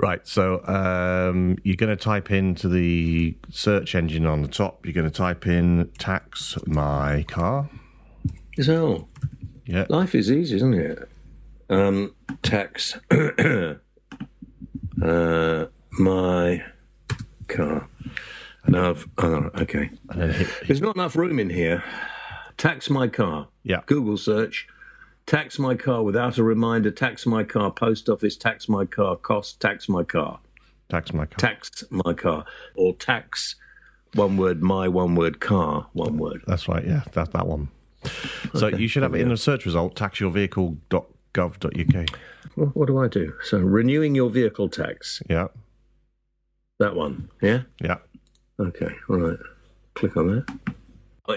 Right, so you're going to type into the search engine on the top, you're going to type in tax my car. So, yeah. Life is easy, isn't it? Tax my car. And I've... Oh, okay. And then there's not enough room in here. Tax my car. Yeah. Google search. Tax my car without a reminder, tax my car, post office, tax my car, cost, tax my car. Tax my car. Tax my car. Or tax, one word, my, one word, car, one word. That's right, yeah, that one. So okay. You should have it in the search result, taxyourvehicle.gov.uk. Well, what do I do? So renewing your vehicle tax. Yeah. That one, yeah? Yeah. Okay, all right. Click on that.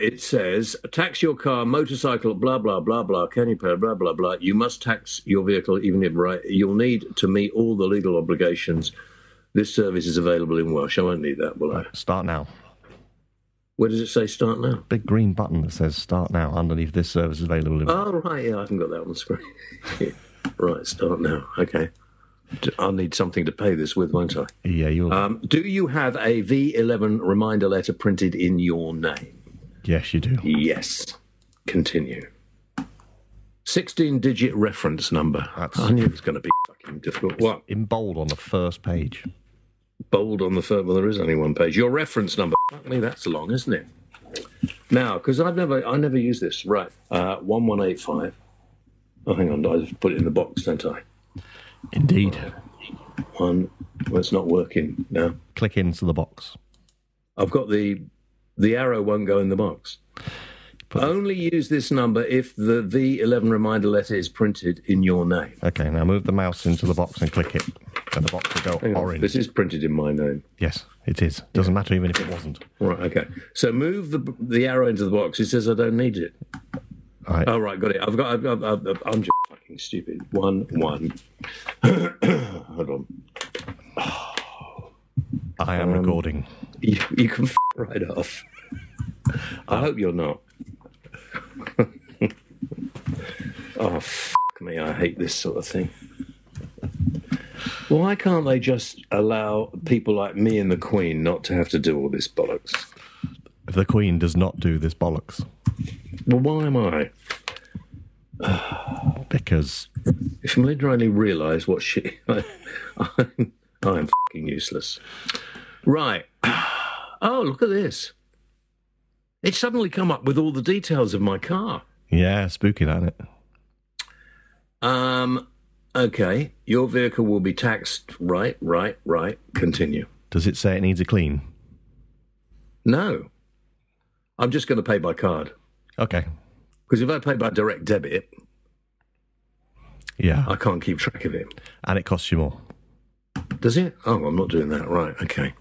It says, tax your car, motorcycle, blah, blah, blah, blah, can you pay, blah, blah, blah. You must tax your vehicle, even if right. You'll need to meet all the legal obligations. This service is available in Welsh. I won't need that, will I? Start now. Where does it say start now? Big green button that says start now underneath this service is available in Welsh. Oh, right, yeah, I haven't got that on the screen. Right, start now. Okay. I'll need something to pay this with, won't I? Yeah, you will. Do you have a V11 reminder letter printed in your name? Yes, you do. Yes. Continue. 16-digit reference number. I knew it was going to be fucking difficult. What? In bold on the first page. Bold on the first... Well, there is only one page. Your reference number. Fuck me, that's long, isn't it? Now, because I never use this. Right. 1185. Oh, hang on. I just put it in the box, don't I? Indeed. Well, it's not working now. Click into the box. I've got the arrow won't go in the box. But only use this number if the V11 reminder letter is printed in your name. Okay, now move the mouse into the box and click it, and the box will go orange. This is printed in my name. Yes, it is. Doesn't matter even if it wasn't. Right, okay. So move the arrow into the box. It says I don't need it. All right. Oh, right, got it. I'm just fucking stupid. 1, 1. Hold on. I am recording. You can f*** right off. I hope you're not. Oh, f*** me, I hate this sort of thing. Why can't they just allow people like me and the Queen not to have to do all this bollocks? The Queen does not do this bollocks. Well, why am I? Because... If Melinda only realised what she... I'm fucking useless. Right. Oh, look at this. It's suddenly come up with all the details of my car. Yeah, spooky, isn't it? Okay. Your vehicle will be taxed. Right. Continue. Does it say it needs a clean? No. I'm just going to pay by card. Okay. Because if I pay by direct debit... Yeah. I can't keep track of it. And it costs you more. Does it? Oh, I'm not doing that. Right, okay.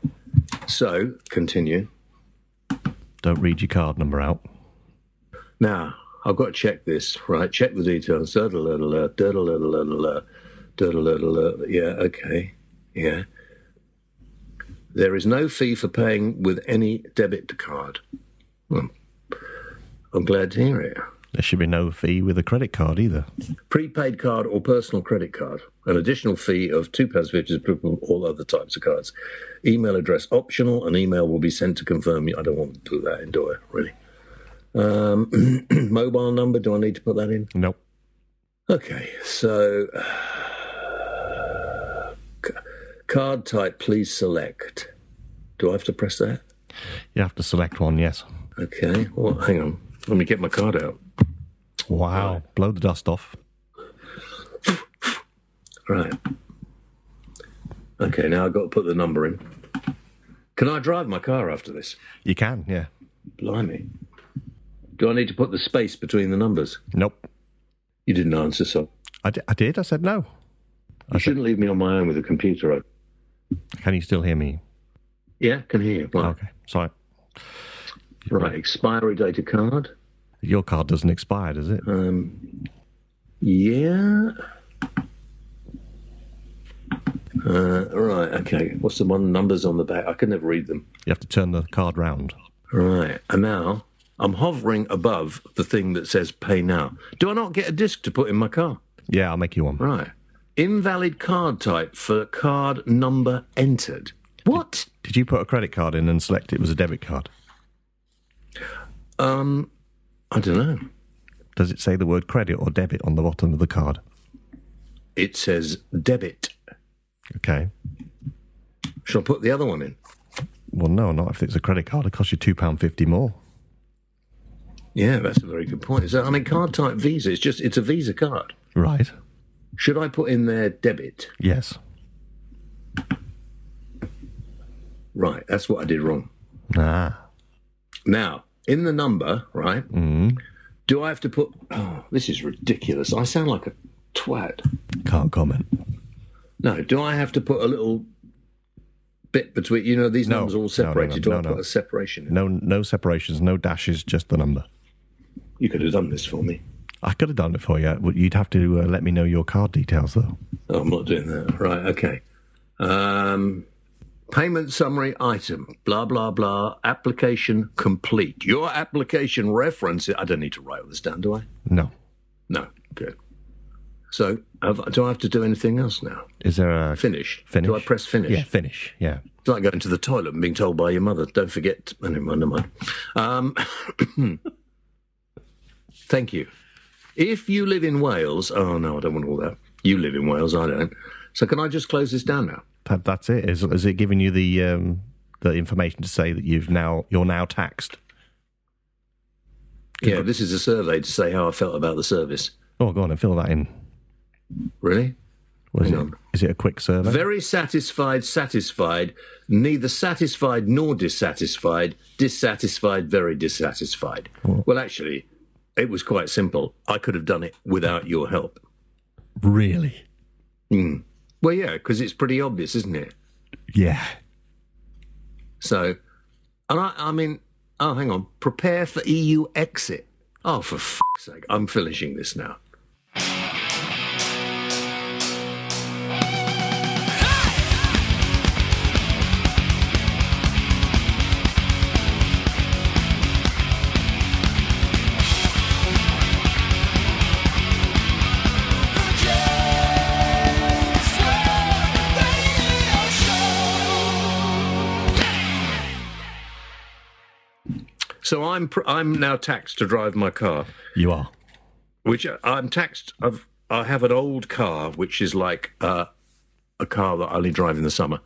So, continue. Don't read your card number out. Now, I've got to check this, right? Check the details. Yeah, okay. Yeah. There is no fee for paying with any debit card. Well, I'm glad to hear it. There should be no fee with a credit card either. Prepaid card or personal credit card. An additional fee of £2.50 is applicable to all other types of cards. Email address optional. An email will be sent to confirm. I don't want to put that in, do I, really? Mobile number, do I need to put that in? No. Okay, so... card type, please select. Do I have to press that? You have to select one, yes. Okay, well, hang on. Let me get my card out. Wow. Right. Blow the dust off. Right. Okay, now I've got to put the number in. Can I drive my car after this? You can, yeah. Blimey. Do I need to put the space between the numbers? Nope. You didn't answer, so... I did. I said no. You shouldn't leave me on my own with a computer. Can you still hear me? Yeah, can hear you. Right. Okay, sorry. Right, expiry date of card. Your card doesn't expire, does it? Yeah. Right, okay. What's the one numbers on the back? I can never read them. You have to turn the card round. Right, and now I'm hovering above the thing that says pay now. Do I not get a disc to put in my car? Yeah, I'll make you one. Right. Invalid card type for card number entered. What? Did you put a credit card in and select it was a debit card? I don't know. Does it say the word credit or debit on the bottom of the card? It says debit. Okay. Shall I put the other one in? Well, no, not if it's a credit card. It costs you £2.50 more. Yeah, that's a very good point. So, I mean, card type Visa, it's a Visa card. Right. Should I put in there debit? Yes. Right, that's what I did wrong. Ah. Now, in the number, right, do I have to put... Oh, this is ridiculous. I sound like a twat. Can't comment. No, do I have to put a little bit between... You know, these numbers are all separated. No, do I put a separation in? No separations, no dashes, just the number. You could have done this for me. I could have done it for you. You'd have to let me know your card details, though. Oh, I'm not doing that. Right, okay. Payment summary item, blah, blah, blah, application complete. Your application reference... I don't need to write all this down, do I? No. No, good. So do I have to do anything else now? Is there a... Finish. Do I press finish? Yeah, finish, yeah. It's like going to the toilet and being told by your mother, don't forget... Never mind. Thank you. If you live in Wales... Oh, no, I don't want all that. You live in Wales, I don't. So can I just close this down now? That's it. Is it giving you the information to say that you're now taxed? Yeah, this is a survey to say how I felt about the service. Oh, go on and fill that in. Really? Is it a quick survey? Very satisfied, neither satisfied nor dissatisfied, very dissatisfied. Oh. Well, actually, it was quite simple. I could have done it without your help. Really? Mm. Well, yeah, because it's pretty obvious, isn't it? Yeah. So, and I mean, oh, hang on. Prepare for EU exit. Oh, for fuck's sake. I'm finishing this now. So I'm now taxed to drive my car. You are. Which I'm taxed. I have an old car, which is like a car that I only drive in the summer.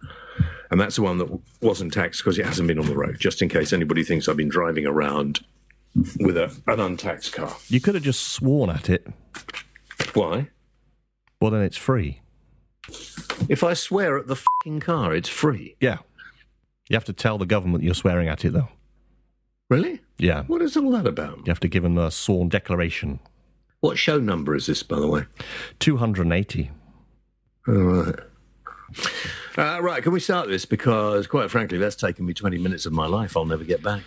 And that's the one that wasn't taxed because it hasn't been on the road, just in case anybody thinks I've been driving around with an untaxed car. You could have just sworn at it. Why? Well, then it's free. If I swear at the fucking car, it's free. Yeah. You have to tell the government you're swearing at it, though. Really? Yeah. What is all that about? You have to give them a sworn declaration. What show number is this, by the way? 280. All right. Right, can we start this? Because, quite frankly, that's taken me 20 minutes of my life. I'll never get back.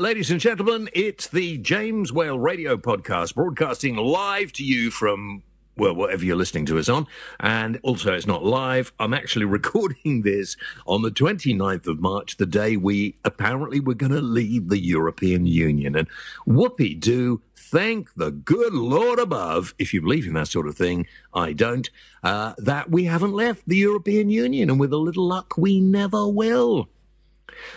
Ladies and gentlemen, it's the James Whale Radio Podcast, broadcasting live to you from... Well, whatever you're listening to us on. And also, it's not live. I'm actually recording this on the 29th of March, the day we apparently were going to leave the European Union. And whoopee-doo, thank the good Lord above, if you believe in that sort of thing, I don't, that we haven't left the European Union. And with a little luck, we never will.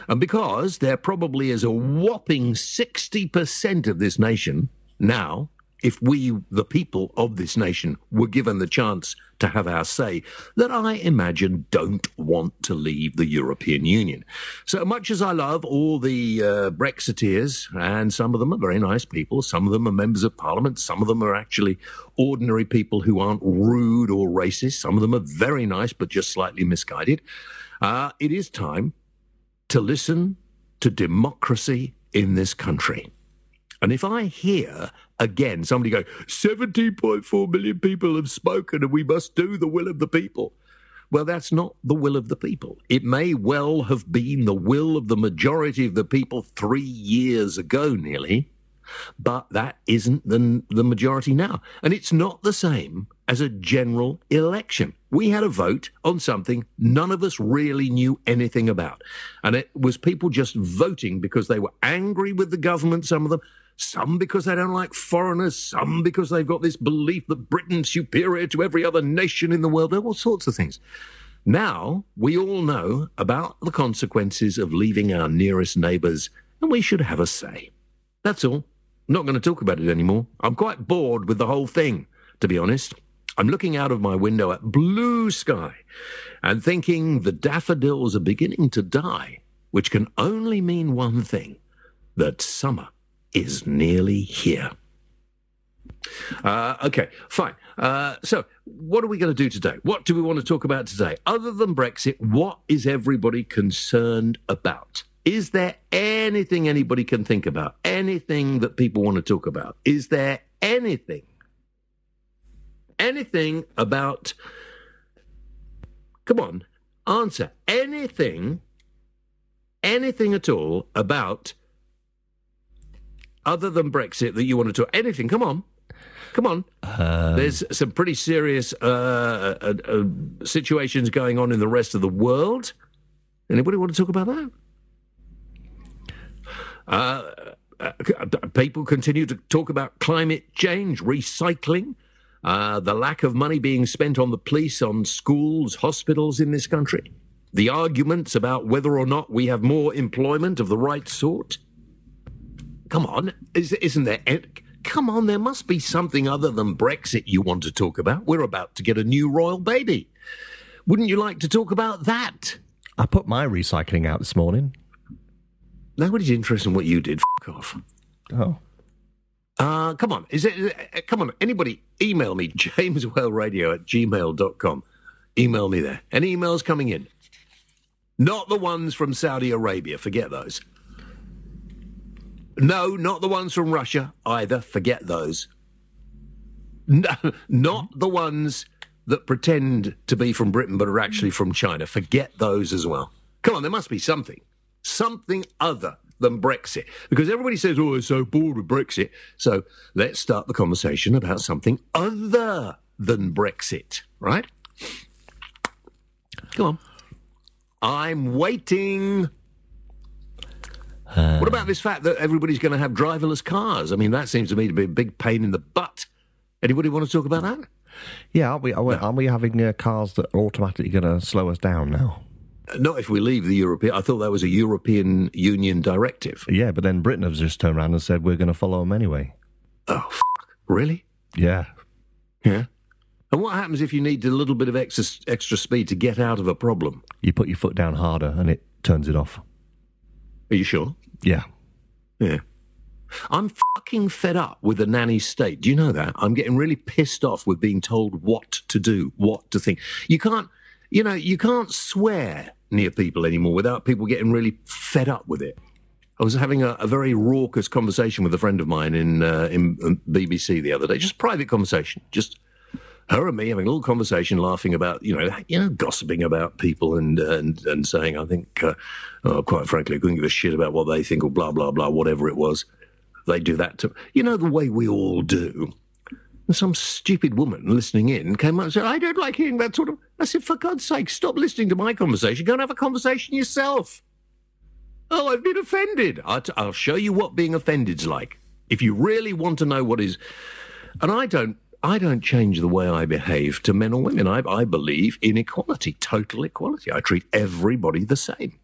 And because there probably is a whopping 60% of this nation now... If we, the people of this nation, were given the chance to have our say, that I imagine don't want to leave the European Union. So much as I love all the Brexiteers, and some of them are very nice people, some of them are members of Parliament, some of them are actually ordinary people who aren't rude or racist, some of them are very nice but just slightly misguided, it is time to listen to democracy in this country. And if I hear, again, somebody go, 17.4 million people have spoken and we must do the will of the people. Well, that's not the will of the people. It may well have been the will of the majority of the people 3 years ago nearly, but that isn't the majority now. And it's not the same as a general election. We had a vote on something none of us really knew anything about. And it was people just voting because they were angry with the government, some of them, some because they don't like foreigners, some because they've got this belief that Britain's superior to every other nation in the world, all sorts of things. Now, we all know about the consequences of leaving our nearest neighbours, and we should have a say. That's all. I'm not going to talk about it anymore. I'm quite bored with the whole thing, to be honest. I'm looking out of my window at blue sky and thinking the daffodils are beginning to die, which can only mean one thing, that summer is nearly here. Okay, fine. So what are we going to do today? What do we want to talk about today? Other than Brexit, what is everybody concerned about? Is there anything anybody can think about? Anything that people want to talk about? Is there anything about, come on, answer, anything at all about, other than Brexit, that you want to talk, anything, come on. There's some pretty serious situations going on in the rest of the world. Anybody want to talk about that? People continue to talk about climate change, recycling, the lack of money being spent on the police, on schools, hospitals in this country, the arguments about whether or not we have more employment of the right sort. Come on, isn't there... Come on, there must be something other than Brexit you want to talk about. We're about to get a new royal baby. Wouldn't you like to talk about that? I put my recycling out this morning. Nobody's interested in what you did. F*** off. Oh. Come on. Come on, anybody, email me, jameswhaleradio@gmail.com. Email me there. Any emails coming in? Not the ones from Saudi Arabia. Forget those. No, not the ones from Russia either. Forget those. No, not the ones that pretend to be from Britain but are actually from China. Forget those as well. Come on, there must be something. Something other than Brexit. Because everybody says, oh, I'm so bored with Brexit. So let's start the conversation about something other than Brexit, right? Come on. I'm waiting. What about this fact that everybody's going to have driverless cars? I mean, that seems to me to be a big pain in the butt. Anybody want to talk about that? Yeah, aren't we having cars that are automatically going to slow us down now? Not if we leave the European... I thought that was a European Union directive. Yeah, but then Britain has just turned around and said, we're going to follow them anyway. Oh, really? Yeah. Yeah. And what happens if you need a little bit of extra speed to get out of a problem? You put your foot down harder and it turns it off. Are you sure? Yeah. Yeah. I'm fucking fed up with the nanny state. Do you know that? I'm getting really pissed off with being told what to do, what to think. You can't swear near people anymore without people getting really fed up with it. I was having a very raucous conversation with a friend of mine in BBC the other day. Just private conversation. Just her and me having a little conversation, laughing about, gossiping about people and saying, I think, quite frankly, I couldn't give a shit about what they think or blah, blah, blah, whatever it was. They do that to... the way we all do. And some stupid woman listening in came up and said, I don't like hearing that sort of... I said, for God's sake, stop listening to my conversation. Go and have a conversation yourself. Oh, I've been offended. I'll show you what being offended's like. If you really want to know what is... And I don't change the way I behave to men or women. I believe in equality, total equality. I treat everybody the same.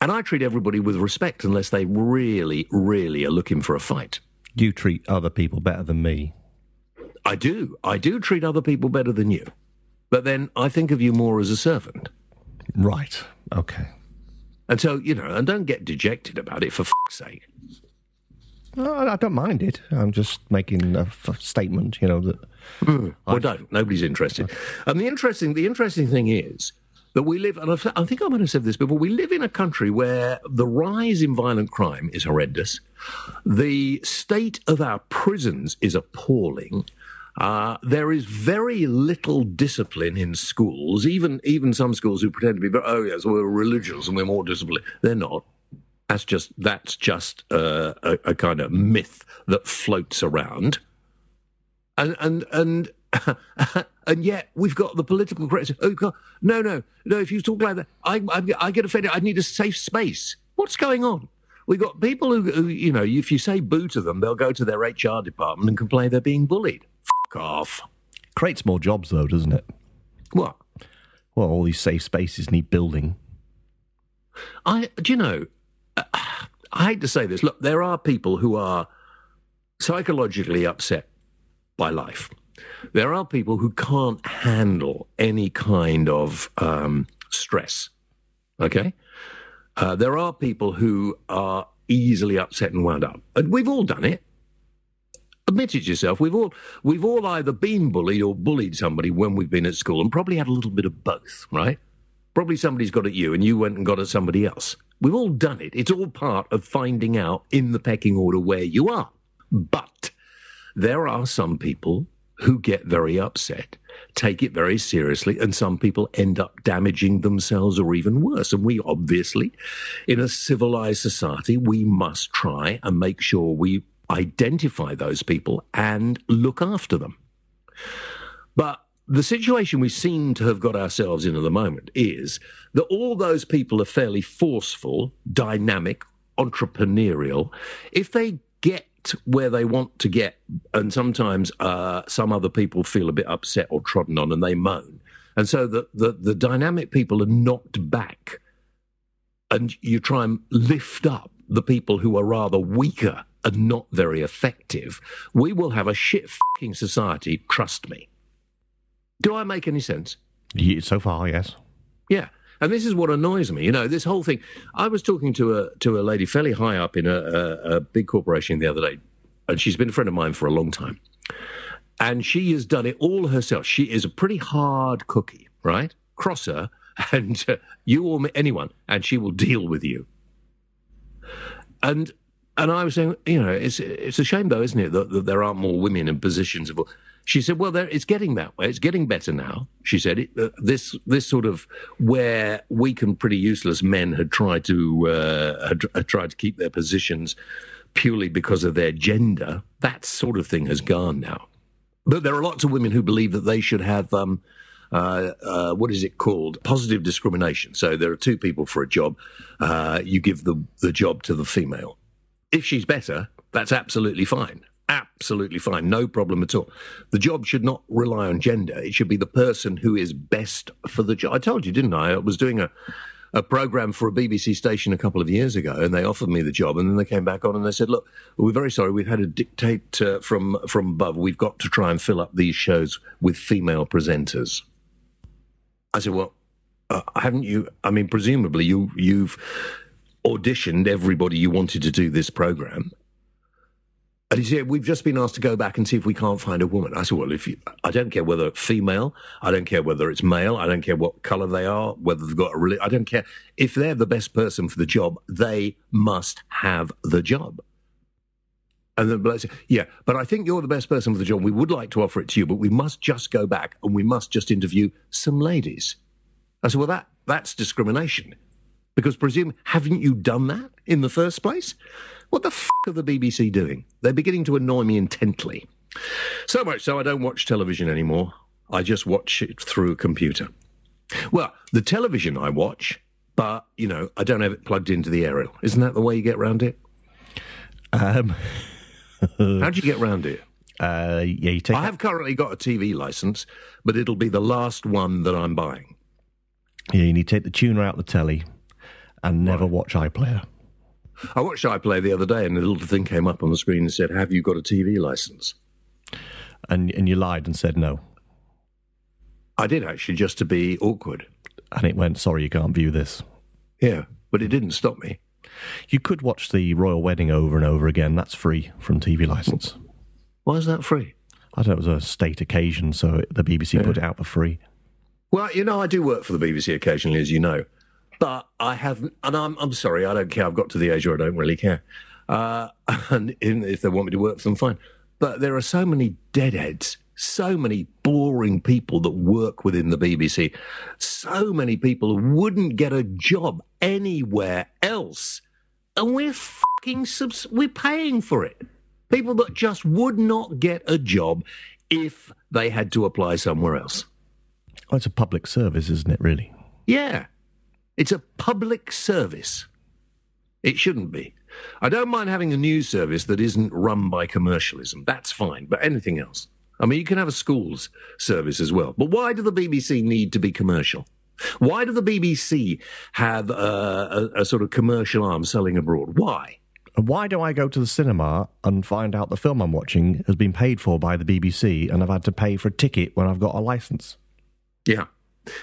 And I treat everybody with respect unless they really, really are looking for a fight. You treat other people better than me. I do. I do treat other people better than you. But then I think of you more as a servant. Right. Okay. And so, and don't get dejected about it, for fuck's sake. No, I don't mind it. I'm just making a statement, that... Well, don't. Nobody's interested. And the interesting thing is that we live, and I think I might have said this before, we live in a country where the rise in violent crime is horrendous. The state of our prisons is appalling. There is very little discipline in schools, even some schools who pretend to be, oh, yes, we're religious and we're more disciplined. They're not. That's just a kind of myth that floats around, and yet we've got the political crisis. Oh God, no! If you talk like that, I get offended. I need a safe space. What's going on? We've got people who, you know, if you say boo to them, they'll go to their HR department and complain they're being bullied. F*** off. Creates more jobs, though, doesn't it? What? Well, all these safe spaces need building. I hate to say this. Look, there are people who are psychologically upset by life. There are people who can't handle any kind of stress, okay? There are people who are easily upset and wound up. And we've all done it. Admit it yourself. We've all either been bullied or bullied somebody when we've been at school, and probably had a little bit of both, right? Probably somebody's got at you and you went and got at somebody else. We've all done it. It's all part of finding out in the pecking order where you are. But there are some people who get very upset, take it very seriously, and some people end up damaging themselves or even worse. And we obviously, in a civilized society, we must try and make sure we identify those people and look after them. But the situation we seem to have got ourselves in at the moment is that all those people are fairly forceful, dynamic, entrepreneurial. If they get where they want to get, and sometimes some other people feel a bit upset or trodden on and they moan. And so the dynamic people are knocked back, and you try and lift up the people who are rather weaker and not very effective. We will have a shit fucking society, trust me. Do I make any sense? Yeah, so far, yes. Yeah. And this is what annoys me, you know, this whole thing. I was talking to a lady fairly high up in a big corporation the other day, and she's been a friend of mine for a long time. And she has done it all herself. She is a pretty hard cookie, right? Cross her, and you or anyone, and she will deal with you. And I was saying, you know, it's a shame, though, isn't it, that there aren't more women in positions of... She said, well, it's getting that way. It's getting better now, she said. This sort of where weak and pretty useless men had tried to keep their positions purely because of their gender, that sort of thing has gone now. But there are lots of women who believe that they should have... what is it called? Positive discrimination. So there are two people for a job. You give the job to the female. If she's better, that's absolutely fine. Absolutely fine. No problem at all. The job should not rely on gender. It should be the person who is best for the job. I told you, didn't I? I was doing a program for a BBC station a couple of years ago, and they offered me the job, and then they came back on and they said, look, we're very sorry. We've had a dictate from above. We've got to try and fill up these shows with female presenters. I said, well, haven't you? I mean, presumably you've auditioned everybody you wanted to do this program. And he said, we've just been asked to go back and see if we can't find a woman. I said, well, I don't care whether female, I don't care whether it's male, I don't care what colour they are, whether they've got a religion, I don't care. If they're the best person for the job, they must have the job. And the bloke said, yeah, but I think you're the best person for the job. We would like to offer it to you, but we must just go back and we must just interview some ladies. I said, well, that's discrimination. Because haven't you done that in the first place? What the f*** are the BBC doing? They're beginning to annoy me intently. So much so I don't watch television anymore. I just watch it through a computer. Well, the television I watch, but, you know, I don't have it plugged into the aerial. Isn't that the way you get round it? How do you get round it? I have currently got a TV licence, but it'll be the last one that I'm buying. Yeah, you need to take the tuner out the telly. And never watch iPlayer. I watched iPlayer the other day, and a little thing came up on the screen and said, have you got a TV licence? And you lied and said no. I did, actually, just to be awkward. And it went, sorry, you can't view this. Yeah, but it didn't stop me. You could watch the royal wedding over and over again. That's free from TV licence. Why is that free? I don't know, it was a state occasion, so the BBC put it out for free. Well, you know, I do work for the BBC occasionally, as you know. But I haven't, and I'm sorry, I don't care. I've got to the age where I don't really care. And if they want me to work for them, fine. But there are so many deadheads, so many boring people that work within the BBC, so many people who wouldn't get a job anywhere else. And we're paying for it. People that just would not get a job if they had to apply somewhere else. Well, it's a public service, isn't it, really? Yeah. It's a public service. It shouldn't be. I don't mind having a news service that isn't run by commercialism. That's fine, but anything else. I mean, you can have a schools service as well. But why do the BBC need to be commercial? Why do the BBC have a sort of commercial arm selling abroad? Why? Why do I go to the cinema and find out the film I'm watching has been paid for by the BBC and I've had to pay for a ticket when I've got a licence? Yeah.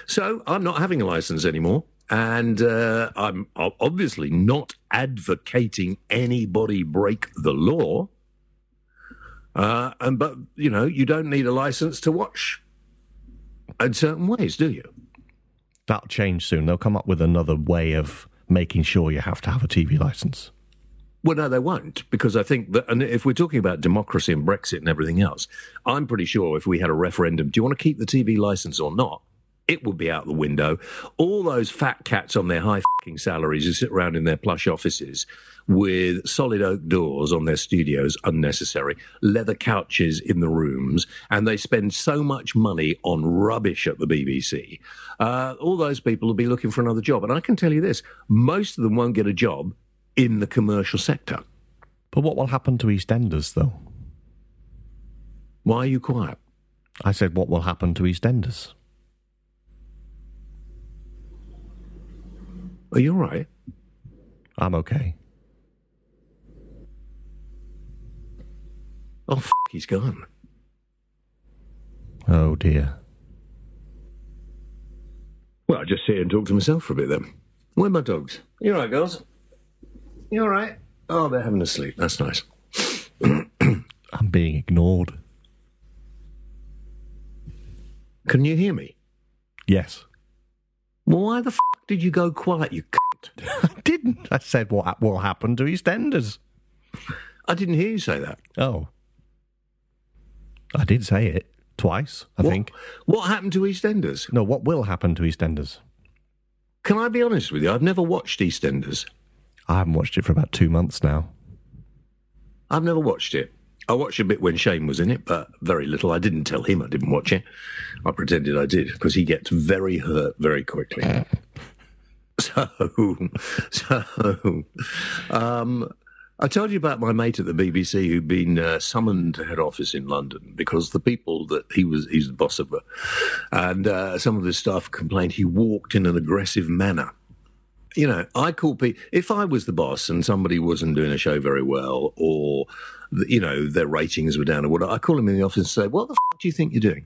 So I'm not having a licence anymore. And I'm obviously not advocating anybody break the law. But, you know, you don't need a licence to watch in certain ways, do you? That'll change soon. They'll come up with another way of making sure you have to have a TV licence. Well, no, they won't, because I think that, and if we're talking about democracy and Brexit and everything else, I'm pretty sure if we had a referendum, do you want to keep the TV licence or not? It would be out the window. All those fat cats on their high f***ing salaries who sit around in their plush offices with solid oak doors on their studios, unnecessary, leather couches in the rooms, and they spend so much money on rubbish at the BBC. All those people will be looking for another job. And I can tell you this, most of them won't get a job in the commercial sector. But what will happen to EastEnders, though? Why are you quiet? I said, what will happen to EastEnders? Are you all right? I'm okay. Oh, he's gone. Oh, dear. Well, I just sit here and talk to myself for a bit, then. Where are my dogs? You all right, girls? You all right? Oh, they're having a sleep. That's nice. I'm being ignored. Can you hear me? Yes. Well, why the f*** did you go quiet, you c***? I didn't. I said what will happen to EastEnders. I didn't hear you say that. Oh. I did say it. Twice, I think. What happened to EastEnders? No, what will happen to EastEnders? Can I be honest with you? I've never watched EastEnders. I haven't watched it for about 2 months now. I've never watched it. I watched a bit when Shane was in it, but very little. I didn't tell him I didn't watch it. I pretended I did, because he gets very hurt very quickly. So, I told you about my mate at the BBC who'd been summoned to head office in London because the people that he's the boss of, and some of his staff complained he walked in an aggressive manner. You know, I call people, if I was the boss and somebody wasn't doing a show very well or, you know, their ratings were down or whatever, I call them in the office and say, what the f*** do you think you're doing?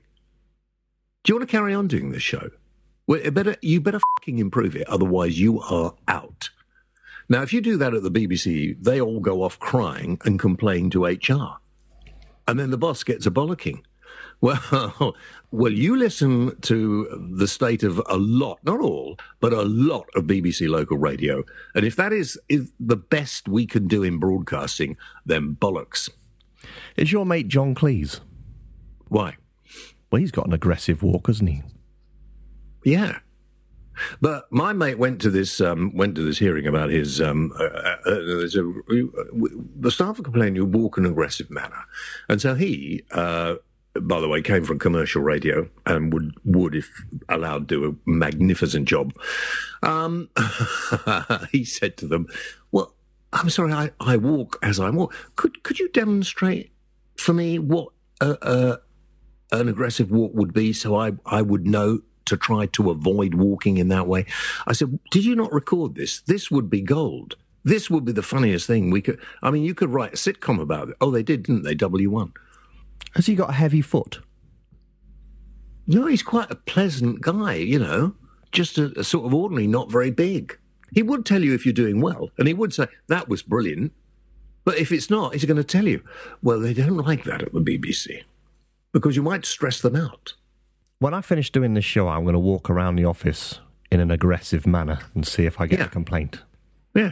Do you want to carry on doing this show? Well, you better f***ing improve it, otherwise you are out. Now, if you do that at the BBC, they all go off crying and complain to HR. And then the boss gets a bollocking. Well, you listen to the state of a lot, not all, but a lot of BBC local radio. And if that is the best we can do in broadcasting, then bollocks. Is your mate John Cleese? Why? Well, he's got an aggressive walk, hasn't he? Yeah. But my mate went to this hearing about his. The staff complained you walk in an aggressive manner. And so he... by the way, came from commercial radio and would if allowed, do a magnificent job. He said to them, well, I'm sorry, I walk as I walk. Could you demonstrate for me what an aggressive walk would be so I would know to try to avoid walking in that way? I said, did you not record this? This would be gold. This would be the funniest thing we could... I mean, you could write a sitcom about it. Oh, they did, didn't they? W1. Has he got a heavy foot? No, he's quite a pleasant guy, you know, just a sort of ordinary, not very big. He would tell you if you're doing well, and he would say, that was brilliant. But if it's not, he's going to tell you, well, they don't like that at the BBC, because you might stress them out. When I finish doing this show, I'm going to walk around the office in an aggressive manner and see if I get a complaint. Yeah.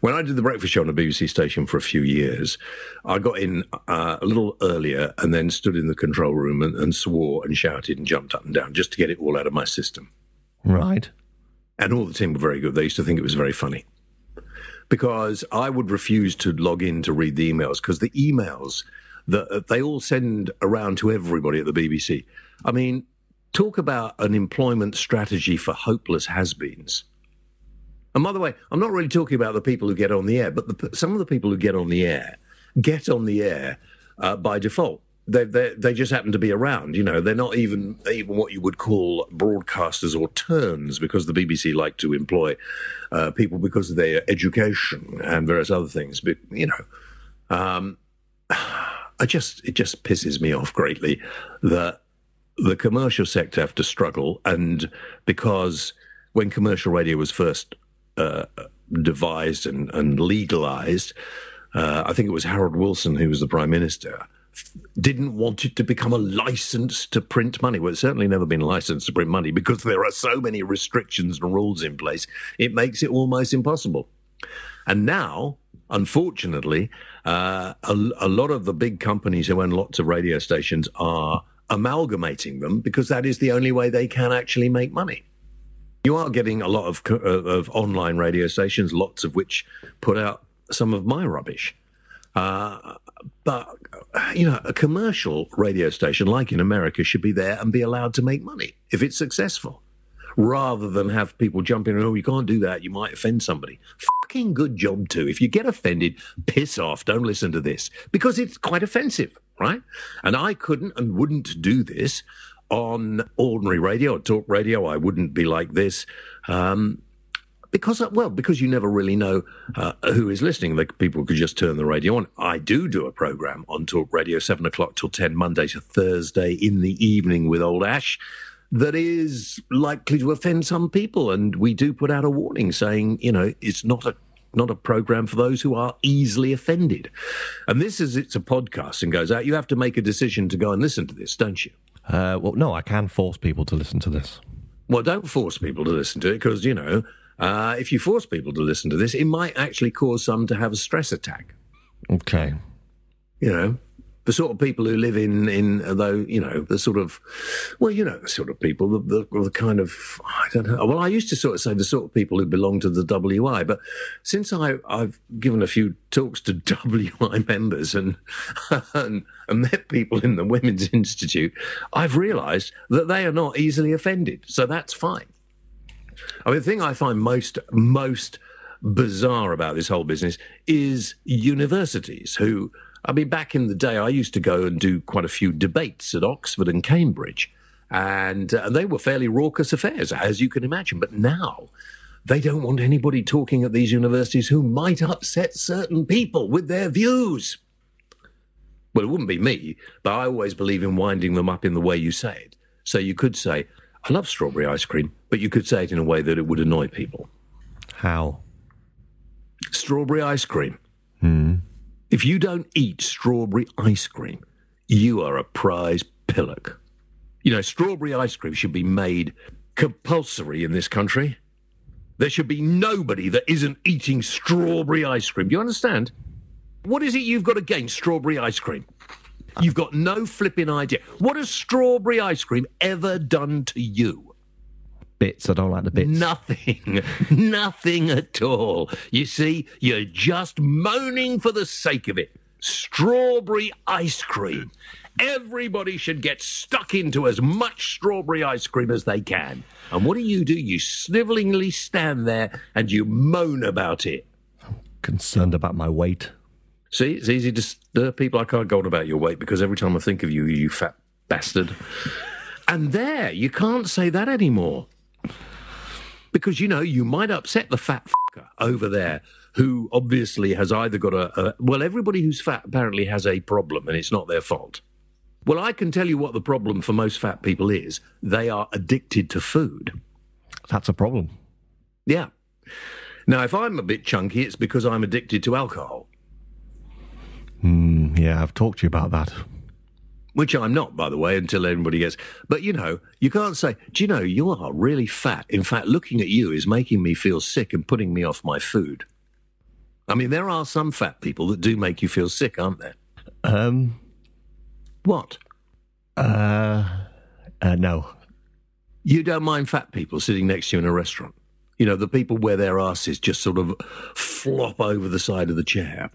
When I did the breakfast show on a BBC station for a few years, I got in a little earlier and then stood in the control room and swore and shouted and jumped up and down just to get it all out of my system. Right. And all the team were very good. They used to think it was very funny. Because I would refuse to log in to read the emails, because the emails that they all send around to everybody at the BBC. I mean, talk about an employment strategy for hopeless has-beens. And by the way, I'm not really talking about the people who get on the air, but some of the people who get on the air by default. They just happen to be around, you know. They're not even what you would call broadcasters or turns, because the BBC like to employ people because of their education and various other things. But, you know, it just pisses me off greatly that the commercial sector have to struggle, and because when commercial radio was first devised and legalised, I think it was Harold Wilson, who was the Prime Minister, didn't want it to become a license to print money. Well, it's certainly never been a license to print money, because there are so many restrictions and rules in place, it makes it almost impossible. And now, unfortunately, a lot of the big companies who own lots of radio stations are amalgamating them, because that is the only way they can actually make money. You are getting a lot of online radio stations, lots of which put out some of my rubbish. But, you know, a commercial radio station, like in America, should be there and be allowed to make money if it's successful, rather than have people jump in and, oh, you can't do that, you might offend somebody. Fucking good job, too. If you get offended, piss off, don't listen to this, because it's quite offensive, right? And I couldn't and wouldn't do this on ordinary radio or talk radio. I wouldn't be like this, Because you never really know who is listening. Like, people could just turn the radio on. I do a program on Talk Radio, 7 o'clock till 10, Monday to Thursday in the evening with old Ash, that is likely to offend some people. And we do put out a warning saying, you know, it's not a program for those who are easily offended. And it's a podcast and goes out. You have to make a decision to go and listen to this, don't you? Well, no, I can force people to listen to this. Well, don't force people to listen to it, because, you know, if you force people to listen to this, it might actually cause some to have a stress attack. Okay. You know, the sort of people who live I used to sort of say the sort of people who belong to the WI, but since I've given a few talks to WI members and met people in the Women's Institute, I've realised that they are not easily offended, so that's fine. I mean, the thing I find most bizarre about this whole business is universities who, I mean, back in the day, I used to go and do quite a few debates at Oxford and Cambridge, and they were fairly raucous affairs, as you can imagine. But now they don't want anybody talking at these universities who might upset certain people with their views. Well, it wouldn't be me, but I always believe in winding them up in the way you say it. So you could say, I love strawberry ice cream, but you could say it in a way that it would annoy people. How? Strawberry ice cream. Hmm. If you don't eat strawberry ice cream, you are a prize pillock. You know, strawberry ice cream should be made compulsory in this country. There should be nobody that isn't eating strawberry ice cream. Do you understand? What is it you've got against strawberry ice cream? You've got no flipping idea. What has strawberry ice cream ever done to you? Bits. I don't like the bits. Nothing. Nothing at all. You see, you're just moaning for the sake of it. Strawberry ice cream. Everybody should get stuck into as much strawberry ice cream as they can. And what do? You snivelingly stand there and you moan about it. I'm concerned about my weight. See, it's easy to stir people. I can't go on about your weight, because every time I think of you, you fat bastard. And there, you can't say that anymore. Because, you know, you might upset the fat fucker over there, who obviously has either got well, everybody who's fat apparently has a problem, and it's not their fault. Well, I can tell you what the problem for most fat people is. They are addicted to food. That's a problem. Yeah. Now, if I'm a bit chunky, it's because I'm addicted to alcohol. Yeah, I've talked to you about that. Which I'm not, by the way, until everybody gets... But, you know, you can't say, do you know, you are really fat. In fact, looking at you is making me feel sick and putting me off my food. I mean, there are some fat people that do make you feel sick, aren't there? What? No. You don't mind fat people sitting next to you in a restaurant? You know, the people where their asses just sort of flop over the side of the chair.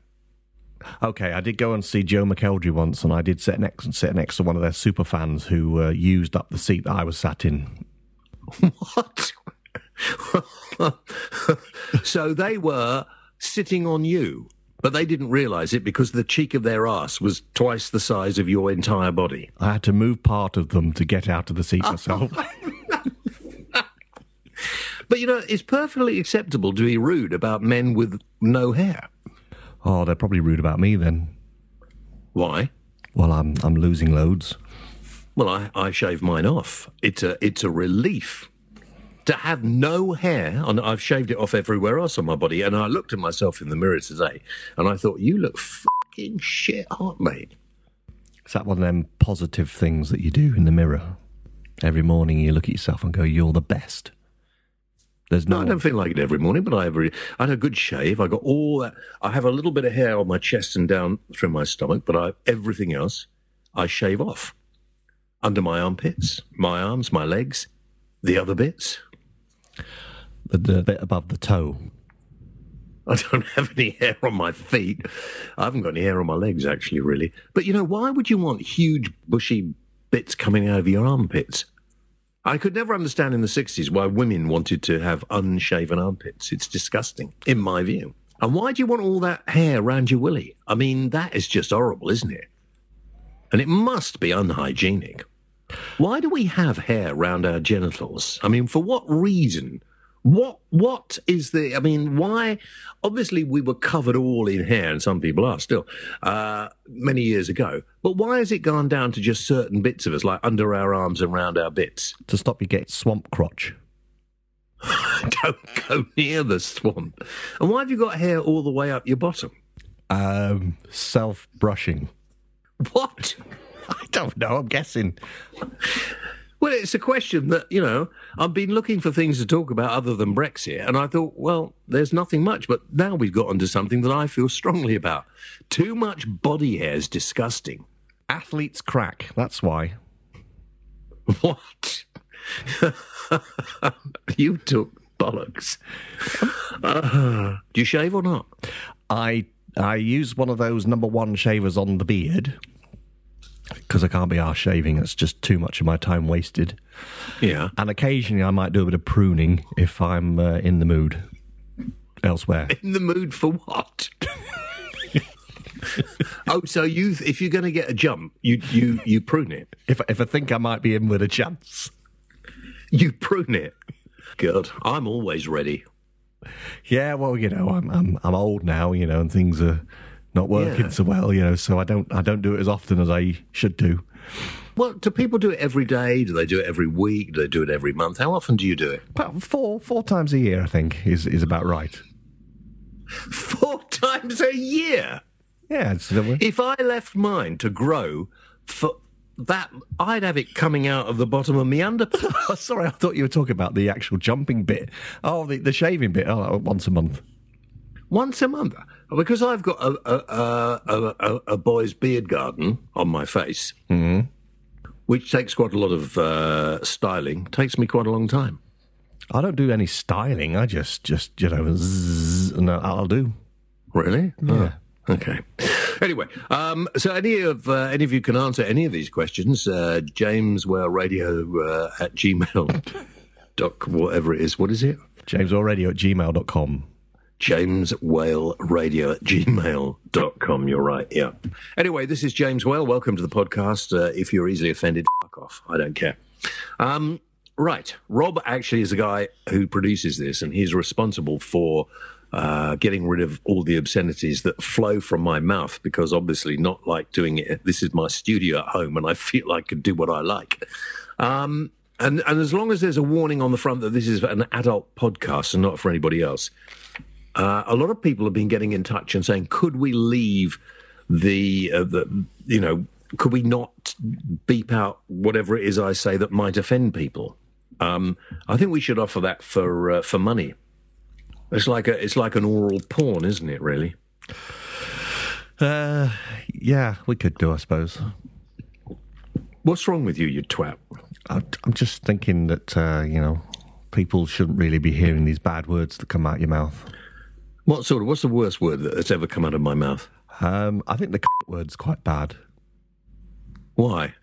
Okay, I did go and see Joe McElderry once, and I did sit next to one of their super fans who used up the seat that I was sat in. What? So they were sitting on you, but they didn't realise it because the cheek of their arse was twice the size of your entire body. I had to move part of them to get out of the seat myself. But, you know, it's perfectly acceptable to be rude about men with no hair. Oh, they're probably rude about me then. Why? Well, I'm losing loads. Well, I shave mine off. It's a relief to have no hair, and I've shaved it off everywhere else on my body, and I looked at myself in the mirror today, and I thought, you look fucking shit hot, mate. Is that one of them positive things that you do in the mirror? Every morning you look at yourself and go, you're the best. No, I don't feel like it every morning, but I had a good shave. I got all that. I have a little bit of hair on my chest and down through my stomach, but everything else I shave off. Under my armpits, my arms, my legs, the other bits. The bit above the toe. I don't have any hair on my feet. I haven't got any hair on my legs, actually, really. But, you know, why would you want huge, bushy bits coming out of your armpits? I could never understand in the 60s why women wanted to have unshaven armpits. It's disgusting, in my view. And why do you want all that hair around your willy? I mean, that is just horrible, isn't it? And it must be unhygienic. Why do we have hair around our genitals? I mean, for what reason? What is the... I mean, why... Obviously, we were covered all in hair, and some people are still, many years ago. But why has it gone down to just certain bits of us, like under our arms and round our bits? To stop you getting swamp crotch. Don't go near the swamp. And why have you got hair all the way up your bottom? Self-brushing. What? I don't know, I'm guessing. Well, it's a question that, you know, I've been looking for things to talk about other than Brexit, and I thought, well, there's nothing much, but now we've got onto something that I feel strongly about. Too much body hair is disgusting. Athlete's crack, that's why. What? You took bollocks. Do you shave or not? I use one of those number one shavers on the beard. Because I can't be arse shaving, that's just too much of my time wasted. Yeah. And occasionally I might do a bit of pruning if I'm in the mood elsewhere. In the mood for what? Oh, so if you're going to get a jump, you prune it? If I think I might be in with a chance. You prune it? God, I'm always ready. Yeah, well, you know, I'm old now, you know, and things are... not working so well, you know, so I don't do it as often as I should do. Well, do people do it every day? Do they do it every week? Do they do it every month? How often do you do it? About four times a year, I think, is about right. 4 times a year? Yeah. If I left mine to grow for that, I'd have it coming out of the bottom of me underpants. Oh, sorry, I thought you were talking about the actual jumping bit. Oh, the shaving bit. Oh, once a month. Once a month, because I've got a boy's beard garden on my face, mm-hmm. which takes quite a lot of styling. Takes me quite a long time. I don't do any styling. I just you know, I'll do. Really? Yeah. Oh, okay. Anyway, so any of you can answer any of these questions. James Whale Radio at gmail. Whatever it is. What is it? James Whale Radio at gmail.com. James Whale Radio at gmail.com. You're right, yeah. Anyway, this is James Whale. Welcome to the podcast. If you're easily offended, fuck off. I don't care. Right. Rob actually is the guy who produces this, and he's responsible for getting rid of all the obscenities that flow from my mouth, because obviously not like doing it. This is my studio at home, and I feel I could do what I like. And as long as there's a warning on the front that this is an adult podcast and not for anybody else... a lot of people have been getting in touch and saying, could we leave the you know, could we not beep out whatever it is I say that might offend people? I think we should offer that for money. It's like an oral porn, isn't it, really? Yeah, we could do, I suppose. What's wrong with you, you twat? I'm just thinking that, you know, people shouldn't really be hearing these bad words that come out your mouth. What's the worst word that's ever come out of my mouth? I think the word's quite bad. Why?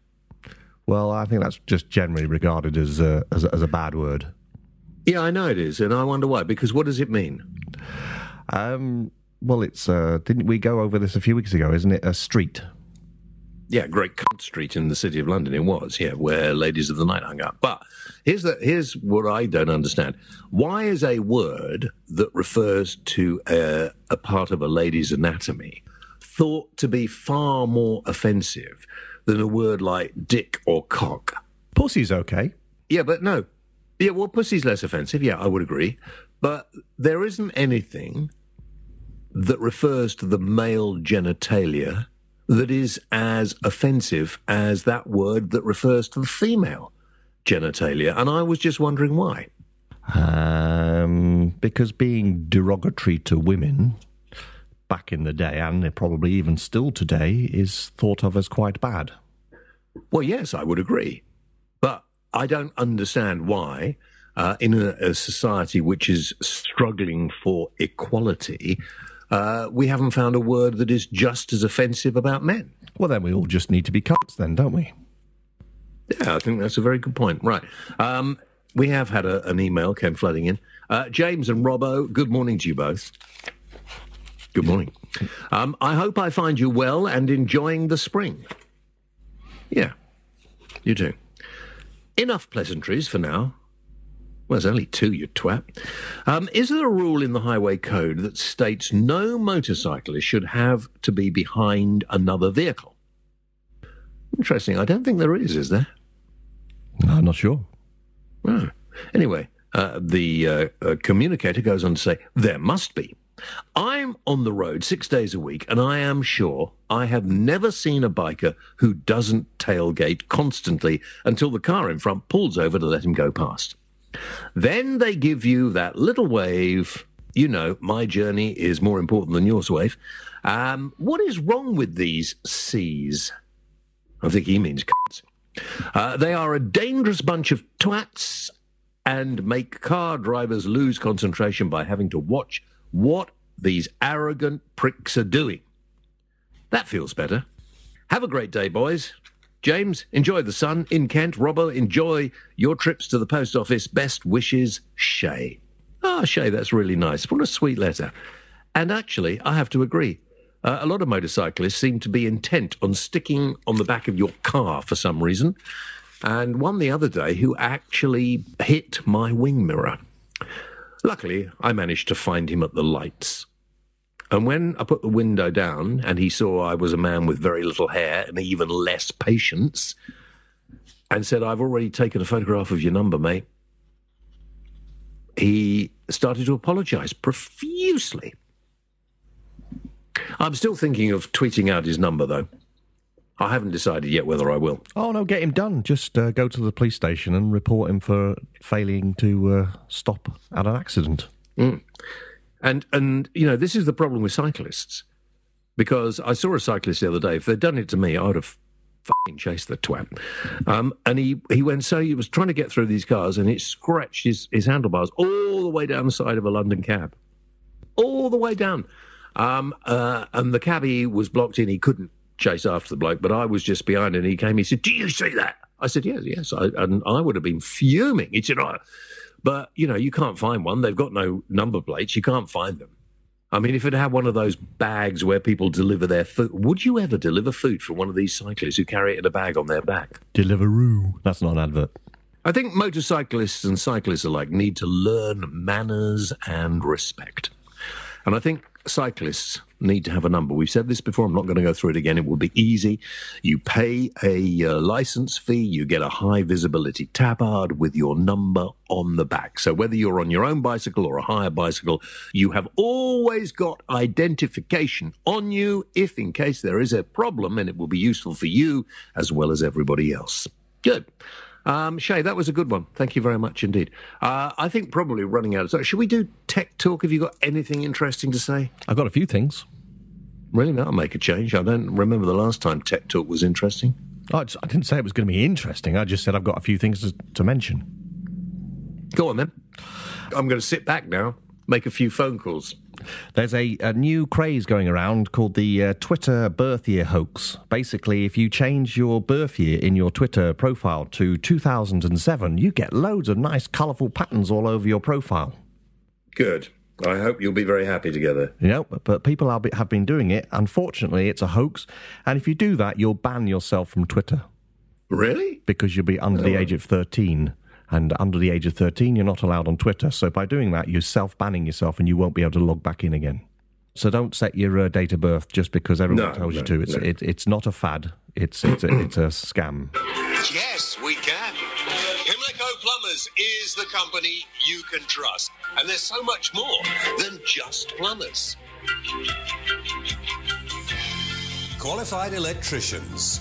Well, I think that's just generally regarded as a bad word. Yeah, I know it is, and I wonder why, because what does it mean? Well, it's didn't we go over this a few weeks ago, isn't it? A street. Yeah, Great Cunt Street in the City of London, it was, yeah, where Ladies of the Night hung out. But here's what I don't understand. Why is a word that refers to a part of a lady's anatomy thought to be far more offensive than a word like dick or cock? Pussy's okay. Yeah, but no. Yeah, well, pussy's less offensive, yeah, I would agree. But there isn't anything that refers to the male genitalia that is as offensive as that word that refers to the female genitalia. And I was just wondering why. Because being derogatory to women back in the day, and probably even still today, is thought of as quite bad. Well, yes, I would agree. But I don't understand why, in a society which is struggling for equality, we haven't found a word that is just as offensive about men. Well, then we all just need to be cunts then, don't we? Yeah, I think that's a very good point. Right. We have had an email came flooding in. James and Robbo, good morning to you both. Good morning. I hope I find you well and enjoying the spring. Yeah, you too. Enough pleasantries for now. Well, there's only two, you twat. Is there a rule in the highway code that states no motorcyclist should have to be behind another vehicle? Interesting. I don't think there is there? I'm not sure. Oh. Anyway, the communicator goes on to say, there must be. I'm on the road 6 days a week, and I am sure I have never seen a biker who doesn't tailgate constantly until the car in front pulls over to let him go past. Then they give you that little wave, you know, my journey is more important than yours wave. What is wrong with these C's? I think he means cunts. They are a dangerous bunch of twats and make car drivers lose concentration by having to watch what these arrogant pricks are doing. That feels better. Have a great day, boys. James, enjoy the sun in Kent. Robbo, enjoy your trips to the post office. Best wishes, Shay. Ah, Shay, that's really nice. What a sweet letter. And actually, I have to agree. A lot of motorcyclists seem to be intent on sticking on the back of your car for some reason. And one the other day who actually hit my wing mirror. Luckily, I managed to find him at the lights. And when I put the window down and he saw I was a man with very little hair and even less patience and said, I've already taken a photograph of your number, mate, he started to apologise profusely. I'm still thinking of tweeting out his number, though. I haven't decided yet whether I will. Oh, no, get him done. Just go to the police station and report him for failing to stop at an accident. Mm. And you know, this is the problem with cyclists, because I saw a cyclist the other day. If they'd done it to me, I would have fucking chased the twat. And he went, so he was trying to get through these cars, and it scratched his handlebars all the way down the side of a London cab. All the way down. And the cabbie was blocked in. He couldn't chase after the bloke, but I was just behind, and he came, he said, do you see that? I said, yes. And I would have been fuming. He said, oh. But, you know, you can't find one. They've got no number plates. You can't find them. I mean, if it had one of those bags where people deliver their food, would you ever deliver food for one of these cyclists who carry it in a bag on their back? Deliveroo. That's not an advert. I think motorcyclists and cyclists alike need to learn manners and respect. And I think cyclists need to have a number. We've said this before. I'm not going to go through it again. It will be easy. You pay a license fee. You get a high visibility tabard with your number on the back. So whether you're on your own bicycle or a hire bicycle, you have always got identification on you if in case there is a problem, and it will be useful for you as well as everybody else. Good. Shay, that was a good one. Thank you very much indeed. I think probably running out of time. Should we do tech talk? Have you got anything interesting to say? I've got a few things. Really? That'll make a change. I don't remember the last time tech talk was interesting. I didn't say it was going to be interesting. I just said I've got a few things to mention. Go on, then. I'm going to sit back now, make a few phone calls. There's a new craze going around called the Twitter birth year hoax. Basically, if you change your birth year in your Twitter profile to 2007, you get loads of nice, colourful patterns all over your profile. Good. I hope you'll be very happy together. You know, but people have been doing it. Unfortunately, it's a hoax. And if you do that, you'll ban yourself from Twitter. Really? Because you'll be under the age of 13. And under the age of 13, you're not allowed on Twitter. So by doing that, you're self-banning yourself and you won't be able to log back in again. So don't set your date of birth just because everyone tells you to. It's not a fad. It's a scam. Yes, we can. Pimlico Plumbers is the company you can trust. And there's so much more than just plumbers. Qualified electricians.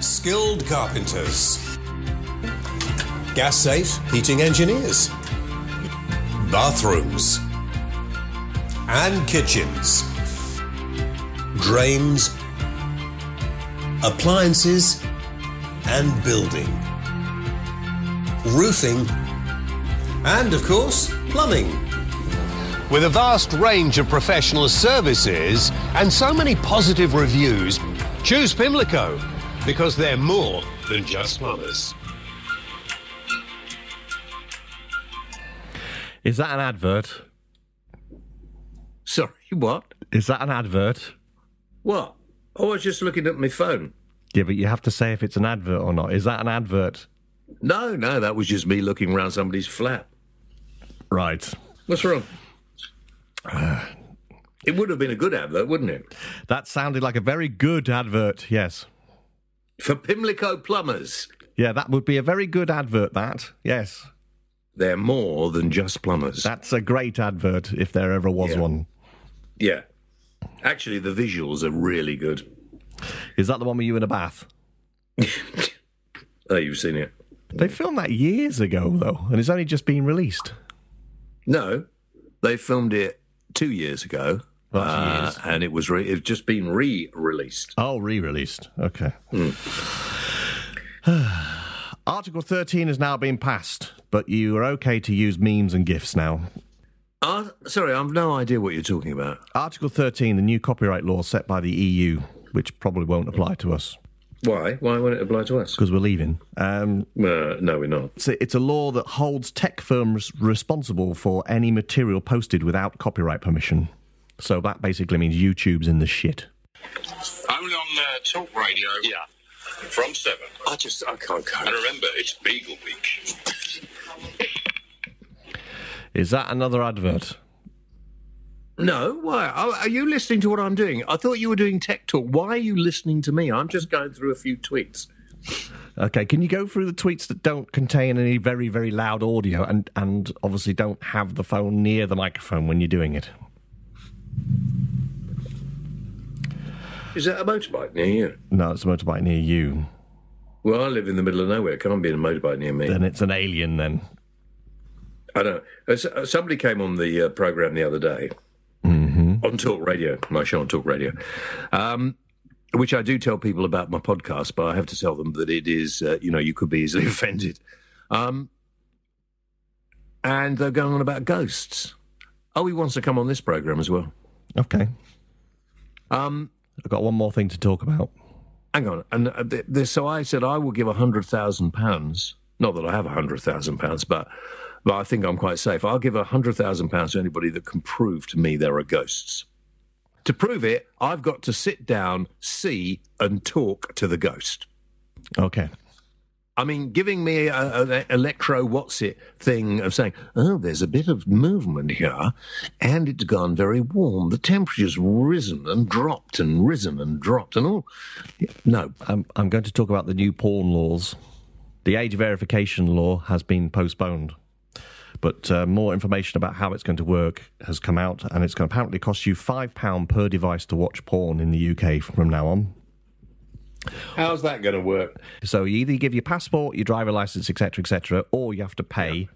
Skilled carpenters. Gas-safe heating engineers. Bathrooms. And kitchens. Drains. Appliances. And building. Roofing. And, of course, plumbing. With a vast range of professional services and so many positive reviews, choose Pimlico because they're more than just plumbers. Is that an advert? Sorry, what? Is that an advert? What? Oh, I was just looking at my phone. Yeah, but you have to say if it's an advert or not. Is that an advert? No, that was just me looking round somebody's flat. Right. What's wrong? It would have been a good advert, wouldn't it? That sounded like a very good advert, yes. For Pimlico Plumbers. Yeah, that would be a very good advert, that, yes. They're more than just plumbers. That's a great advert, if there ever was one. Yeah. Actually, the visuals are really good. Is that the one with you in a bath? Oh, you've seen it. They filmed that years ago, though, and it's only just been released. No, they filmed it 2 years ago, and it's just been re-released. Oh, re-released. Okay. Mm. Article 13 has now been passed, but you are okay to use memes and GIFs now. Sorry, I've no idea what you're talking about. Article 13, the new copyright law set by the EU, which probably won't apply to us. Why? Why won't it apply to us? Because we're leaving. No, we're not. It's a law that holds tech firms responsible for any material posted without copyright permission. So that basically means YouTube's in the shit. I'm on Talk Radio. Yeah. From 7. I can't cope. And remember, it's Beagle Week. Is that another advert? No, why? Are you listening to what I'm doing? I thought you were doing tech talk. Why are you listening to me? I'm just going through a few tweets. Okay, can you go through the tweets that don't contain any very, very loud audio and obviously don't have the phone near the microphone when you're doing it? Is that a motorbike near you? No, it's a motorbike near you. Well, I live in the middle of nowhere. It can't be a motorbike near me. Then it's an alien, then. I don't know. Somebody came on the programme the other day. Mm-hmm. On Talk Radio, my show on Talk Radio, which I do tell people about my podcast, but I have to tell them that it is, you could be easily offended. And they're going on about ghosts. Oh, he wants to come on this programme as well. Okay. I've got one more thing to talk about. Hang on. And so I said I will give £100,000. Not that I have £100,000, but I think I'm quite safe. I'll give £100,000 to anybody that can prove to me there are ghosts. To prove it, I've got to sit down, see, and talk to the ghost. Okay. I mean, giving me an electro-what's-it thing of saying, oh, there's a bit of movement here, and it's gone very warm. The temperature's risen and dropped and risen and dropped and all. No. I'm going to talk about the new porn laws. The age verification law has been postponed. But more information about how it's going to work has come out, and it's going to apparently cost you £5 per device to watch porn in the UK from now on. How's that going to work? So you either give your passport, your driver licence, etc., or you have to pay.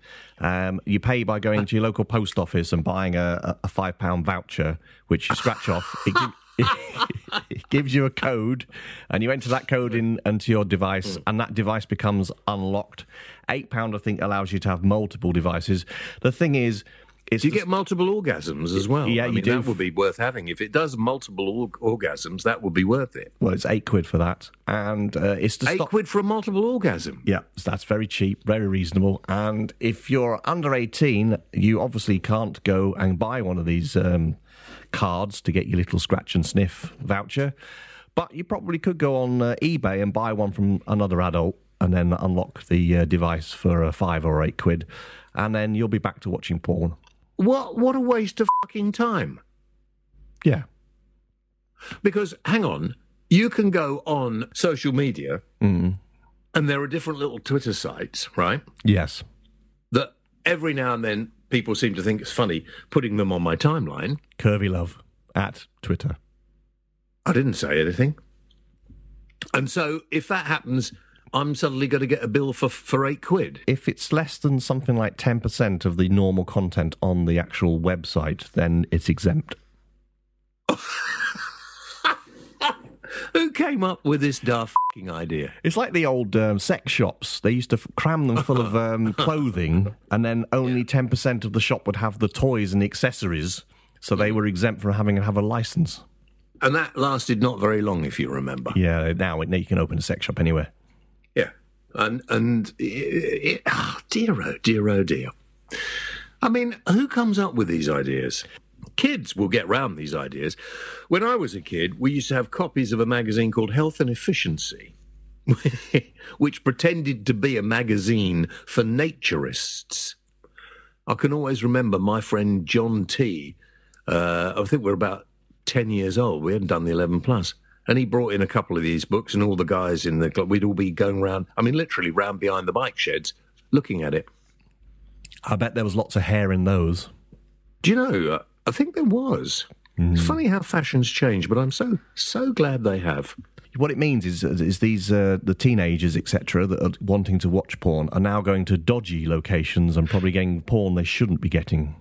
You pay by going to your local post office and buying a £5 voucher, which you scratch off. It gives you a code, and you enter that code into your device, and that device becomes unlocked. £8, I think, allows you to have multiple devices. The thing is, Do you get multiple orgasms as well? Yeah, I mean, you do. That would be worth having. If it does multiple orgasms, that would be worth it. Well, it's £8 for that. And it's to £8 for a multiple orgasm? Yeah, so that's very cheap, very reasonable. And if you're under 18, you obviously can't go and buy one of these cards to get your little scratch and sniff voucher. But you probably could go on eBay and buy one from another adult and then unlock the device for £5 or £8. And then you'll be back to watching porn. What a waste of fucking time. Yeah. Because, hang on, you can go on social media and there are different little Twitter sites, right? Yes. That every now and then people seem to think it's funny putting them on my timeline. Curvy Love at Twitter. I didn't say anything. And so if that happens, I'm suddenly going to get a bill for £8. If it's less than something like 10% of the normal content on the actual website, then it's exempt. Who came up with this daft f***ing idea? It's like the old sex shops. They used to cram them full of clothing, and then only 10% of the shop would have the toys and the accessories, so they were exempt from having to have a licence. And that lasted not very long, if you remember. Yeah, now you can open a sex shop anywhere. Yeah, and dear, oh dear. I mean, who comes up with these ideas? Kids will get round these ideas. When I was a kid, we used to have copies of a magazine called Health and Efficiency, which pretended to be a magazine for naturists. I can always remember my friend John T. I think we're about 10 years old. We hadn't done the 11 plus. And he brought in a couple of these books, and all the guys in the club, we'd all be going round, I mean, literally round behind the bike sheds, looking at it. I bet there was lots of hair in those. Do you know, I think there was. It's funny how fashions change, but I'm so glad they have. What it means is these the teenagers, etc., that are wanting to watch porn are now going to dodgy locations and probably getting porn they shouldn't be getting.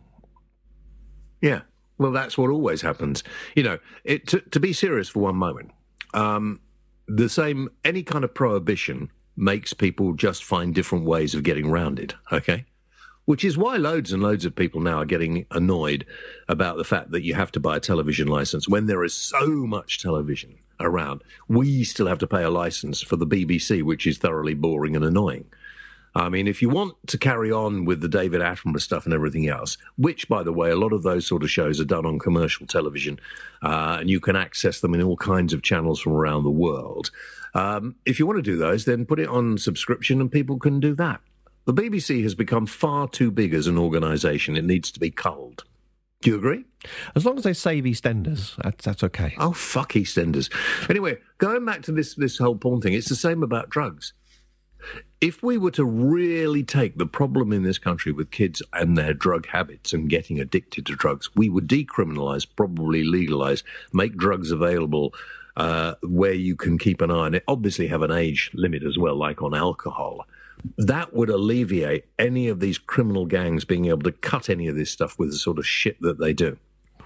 Yeah. Well, that's what always happens. You know, to be serious for one moment, any kind of prohibition makes people just find different ways of getting round it, okay? Which is why loads and loads of people now are getting annoyed about the fact that you have to buy a television licence when there is so much television around. We still have to pay a licence for the BBC, which is thoroughly boring and annoying. I mean, if you want to carry on with the David Attenborough stuff and everything else, which, by the way, a lot of those sort of shows are done on commercial television, and you can access them in all kinds of channels from around the world. If you want to do those, then put it on subscription and people can do that. The BBC has become far too big as an organisation. It needs to be culled. Do you agree? As long as they save EastEnders, that's okay. Oh, fuck EastEnders. Anyway, going back to this whole porn thing, it's the same about drugs. If we were to really take the problem in this country with kids and their drug habits and getting addicted to drugs, we would decriminalise, probably legalise, make drugs available where you can keep an eye on it, obviously have an age limit as well, like on alcohol. That would alleviate any of these criminal gangs being able to cut any of this stuff with the sort of shit that they do.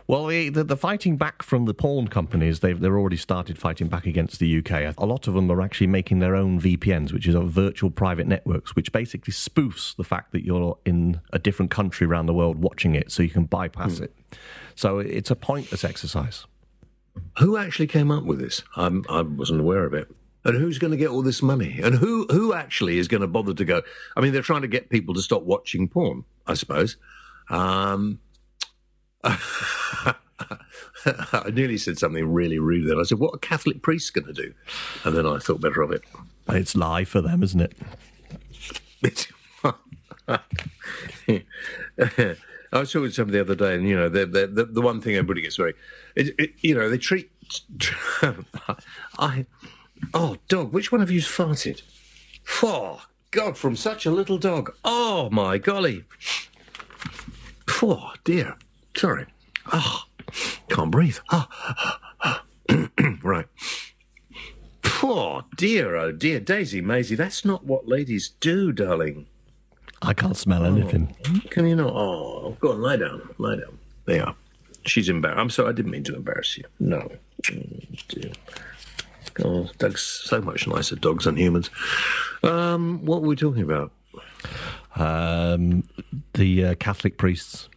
Well, the fighting back from the porn companies, they've already started fighting back against the UK. A lot of them are actually making their own VPNs, which is virtual private networks, which basically spoofs the fact that you're in a different country around the world watching it, so you can bypass it. So it's a pointless exercise. Who actually came up with this? I wasn't aware of it. And who's going to get all this money? And who actually is going to bother to go? I mean, they're trying to get people to stop watching porn, I suppose. I nearly said something really rude then. I said, what are Catholic priests going to do? And then I thought better of it. It's live for them, isn't it? I was talking to somebody the other day, and, you know, the one thing everybody gets very... they treat... Oh, dog, which one of you's farted? Oh, God, from such a little dog. Oh, my golly. Oh, dear. Sorry. Ah, oh, can't breathe. Right. Oh dear, Daisy, Maisie, that's not what ladies do, darling. I can't smell anything. Can you not? Oh, go on, lie down. There you are. She's embarrassed. I'm sorry, I didn't mean to embarrass you. No. Dear. Oh, dogs, so much nicer dogs than humans. What were we talking about? The Catholic priests.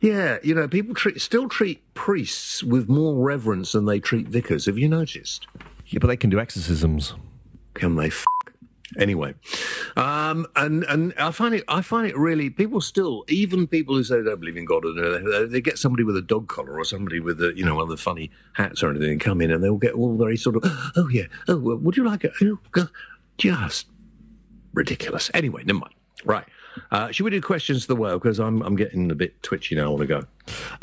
Yeah, you know, people still treat priests with more reverence than they treat vicars. Have you noticed? Yeah, but they can do exorcisms. Can they? Anyway, and I find it really, people still, even people who say they don't believe in God, they get somebody with a dog collar or somebody with a, you know, one of the funny hats or anything, and come in and they'll get all very sort of, oh yeah, oh well, would you like it? Oh, God. Just ridiculous. Anyway, never mind. Right. Should we do questions to the whale? Because I'm getting a bit twitchy now. I want to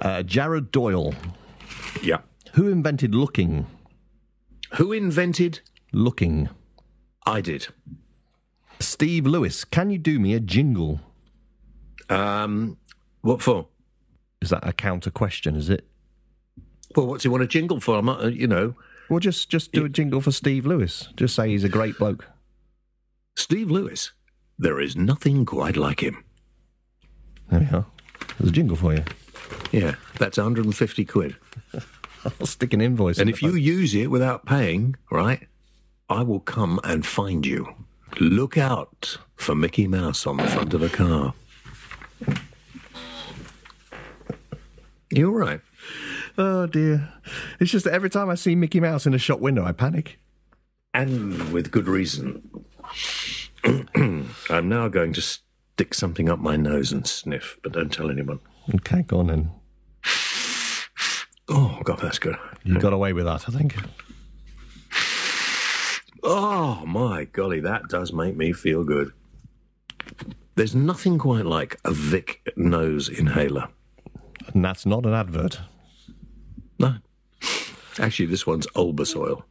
go. Jared Doyle. Yeah. Who invented looking? Who invented looking? I did. Steve Lewis, can you do me a jingle? What for? Is that a counter question, is it? Well, what's he want a jingle for? I'm not, you know. Well, just do a jingle for Steve Lewis. Just say he's a great bloke. Steve Lewis, there is nothing quite like him. There we are. There's a jingle for you. Yeah, that's 150 £150. I'll stick an invoice. And if you use it without paying, right, I will come and find you. Look out for Mickey Mouse on the front of a car. You all right? Oh, dear. It's just that every time I see Mickey Mouse in a shop window, I panic. And with good reason. I'm now going to stick something up my nose and sniff, but don't tell anyone. Okay, go on then. Oh, God, that's good. You got away with that, I think. Oh, my golly, that does make me feel good. There's nothing quite like a Vic nose inhaler. And that's not an advert. No. Actually, this one's Olbus oil.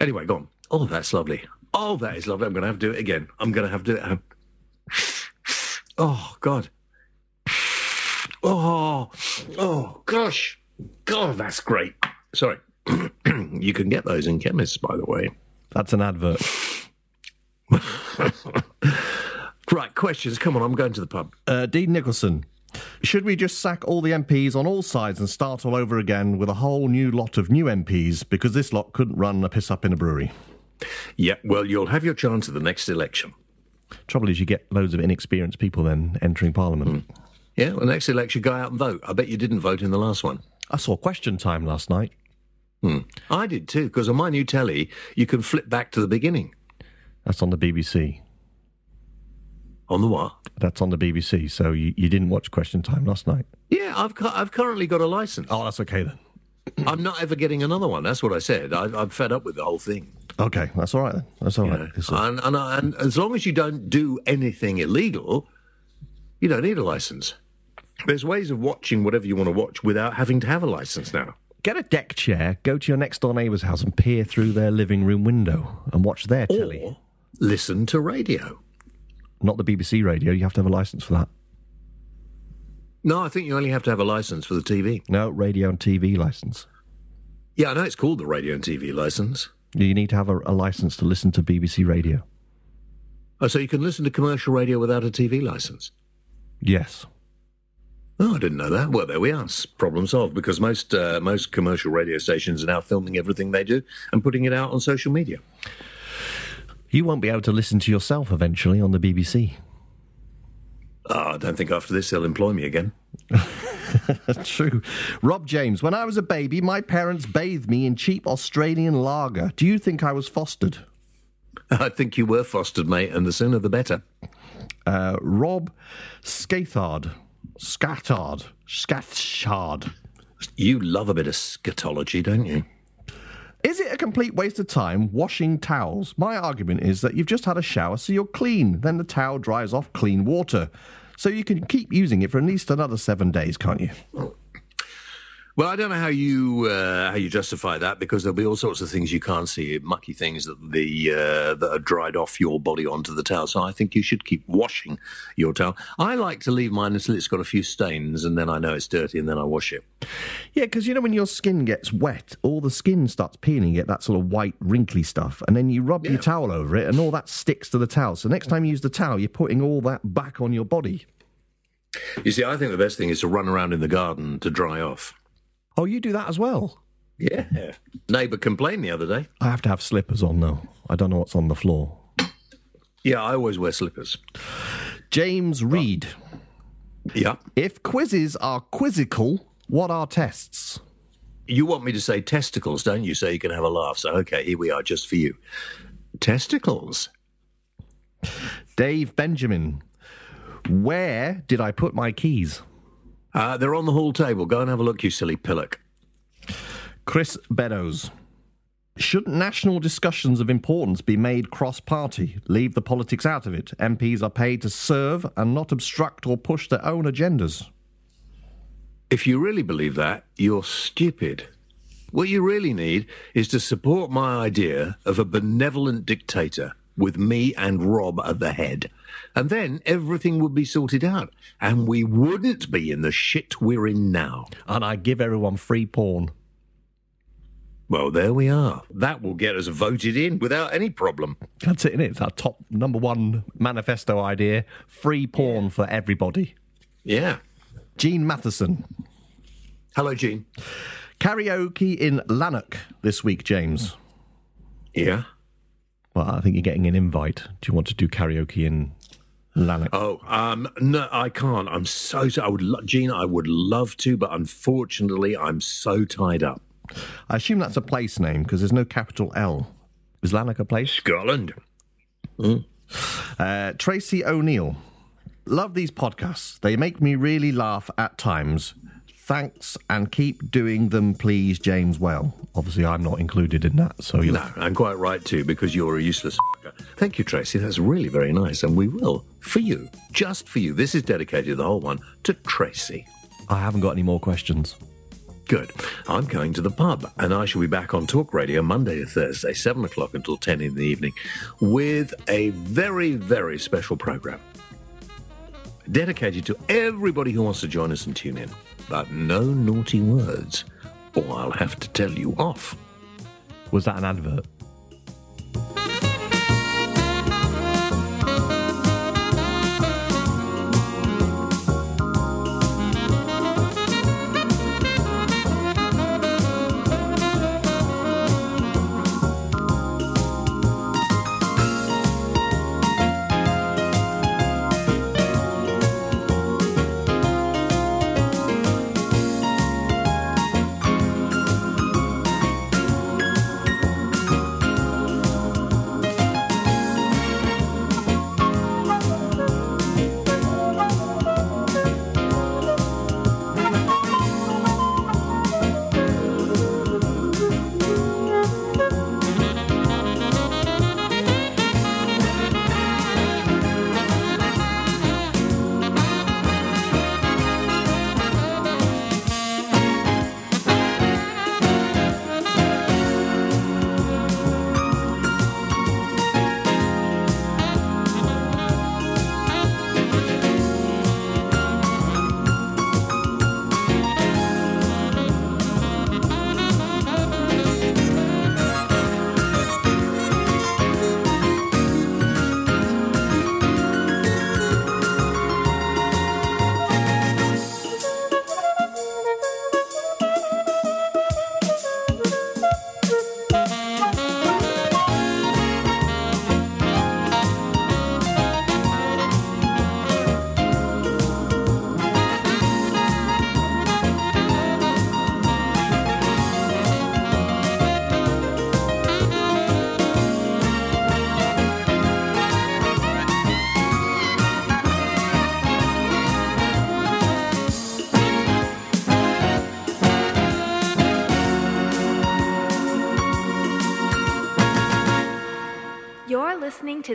Anyway, go on. Oh, that's lovely. Oh, that is lovely. I'm going to have to do it again. Oh, God. Oh, gosh. God, that's great. Sorry. You can get those in chemists, by the way. That's an advert. Right, questions. Come on, I'm going to the pub. Dean Nicholson. Should we just sack all the MPs on all sides and start all over again with a whole new lot of new MPs because this lot couldn't run a piss-up in a brewery? Yeah, well, you'll have your chance at the next election. Trouble is you get loads of inexperienced people then entering Parliament. Mm. Yeah, well, next election, go out and vote. I bet you didn't vote in the last one. I saw Question Time last night. Hmm. I did too, because on my new telly, you can flip back to the beginning. That's on the BBC. On the what? That's on the BBC, so you didn't watch Question Time last night? Yeah, I've currently got a licence. Oh, that's okay then. I'm not ever getting another one, that's what I said. I'm fed up with the whole thing. Okay, that's all right then. That's all right. And as long as you don't do anything illegal, you don't need a licence. There's ways of watching whatever you want to watch without having to have a licence now. Get a deck chair, go to your next-door neighbour's house and peer through their living room window and watch their telly. Or listen to radio. Not the BBC radio, you have to have a licence for that. No, I think you only have to have a licence for the TV. No, radio and TV licence. Yeah, I know it's called the radio and TV licence. You need to have a licence to listen to BBC radio. Oh, so you can listen to commercial radio without a TV licence? Yes. Oh, I didn't know that. Well, there we are. Problem solved, because most commercial radio stations are now filming everything they do and putting it out on social media. You won't be able to listen to yourself eventually on the BBC. Oh, I don't think after this they'll employ me again. True. Rob James, when I was a baby, my parents bathed me in cheap Australian lager. Do you think I was fostered? I think you were fostered, mate, and the sooner the better. Rob Scathard. Scatchard. You love a bit of scatology, don't you? Is it a complete waste of time washing towels? My argument is that you've just had a shower, so you're clean. Then the towel dries off clean water. So you can keep using it for at least another 7 days, can't you? Well, I don't know how you justify that, because there'll be all sorts of things you can't see, mucky things that are dried off your body onto the towel. So I think you should keep washing your towel. I like to leave mine until it's got a few stains, and then I know it's dirty, and then I wash it. Yeah, because, you know, when your skin gets wet, all the skin starts peeling it, that sort of white, wrinkly stuff, and then you rub your towel over it, and all that sticks to the towel. So next time you use the towel, you're putting all that back on your body. You see, I think the best thing is to run around in the garden to dry off. Oh, you do that as well? Yeah. Neighbour complained the other day. I have to have slippers on now. I don't know what's on the floor. Yeah, I always wear slippers. James Reed. Yeah. If quizzes are quizzical, what are tests? You want me to say testicles, don't you? So you can have a laugh. So, okay, here we are just for you. Testicles. Dave Benjamin. Where did I put my keys? They're on the hall table. Go and have a look, you silly pillock. Chris Beddoes. Should national discussions of importance be made cross-party? Leave the politics out of it. MPs are paid to serve and not obstruct or push their own agendas. If you really believe that, you're stupid. What you really need is to support my idea of a benevolent dictator with me and Rob at the head. And then everything would be sorted out, and we wouldn't be in the shit we're in now. And I give everyone free porn. Well, there we are. That will get us voted in without any problem. That's it, isn't it? It's our top number one manifesto idea. Free porn for everybody. Yeah. Gene Matheson. Hello, Gene. Karaoke in Lanark this week, James. Yeah. Well, I think you're getting an invite. Do you want to do karaoke in Lanark? Oh, no, I can't. I'm so tired. Gene, I would love to, but unfortunately, I'm so tied up. I assume that's a place name because there's no capital L. Is Lanark a place? Scotland. Mm. Tracy O'Neill. Love these podcasts. They make me really laugh at times. Thanks, and keep doing them, please, James Whale. Obviously, I'm not included in that, so you'll... No, I'm quite right, too, because you're a useless s***er. Thank you, Tracy. That's really very nice, and we will, for you, just for you. This is dedicated, the whole one, to Tracy. I haven't got any more questions. Good. I'm going to the pub, and I shall be back on Talk Radio Monday to Thursday, 7 o'clock until 10 in the evening, with a very, very special programme dedicated to everybody who wants to join us and tune in. But no naughty words, or I'll have to tell you off. Was that an advert? Listening to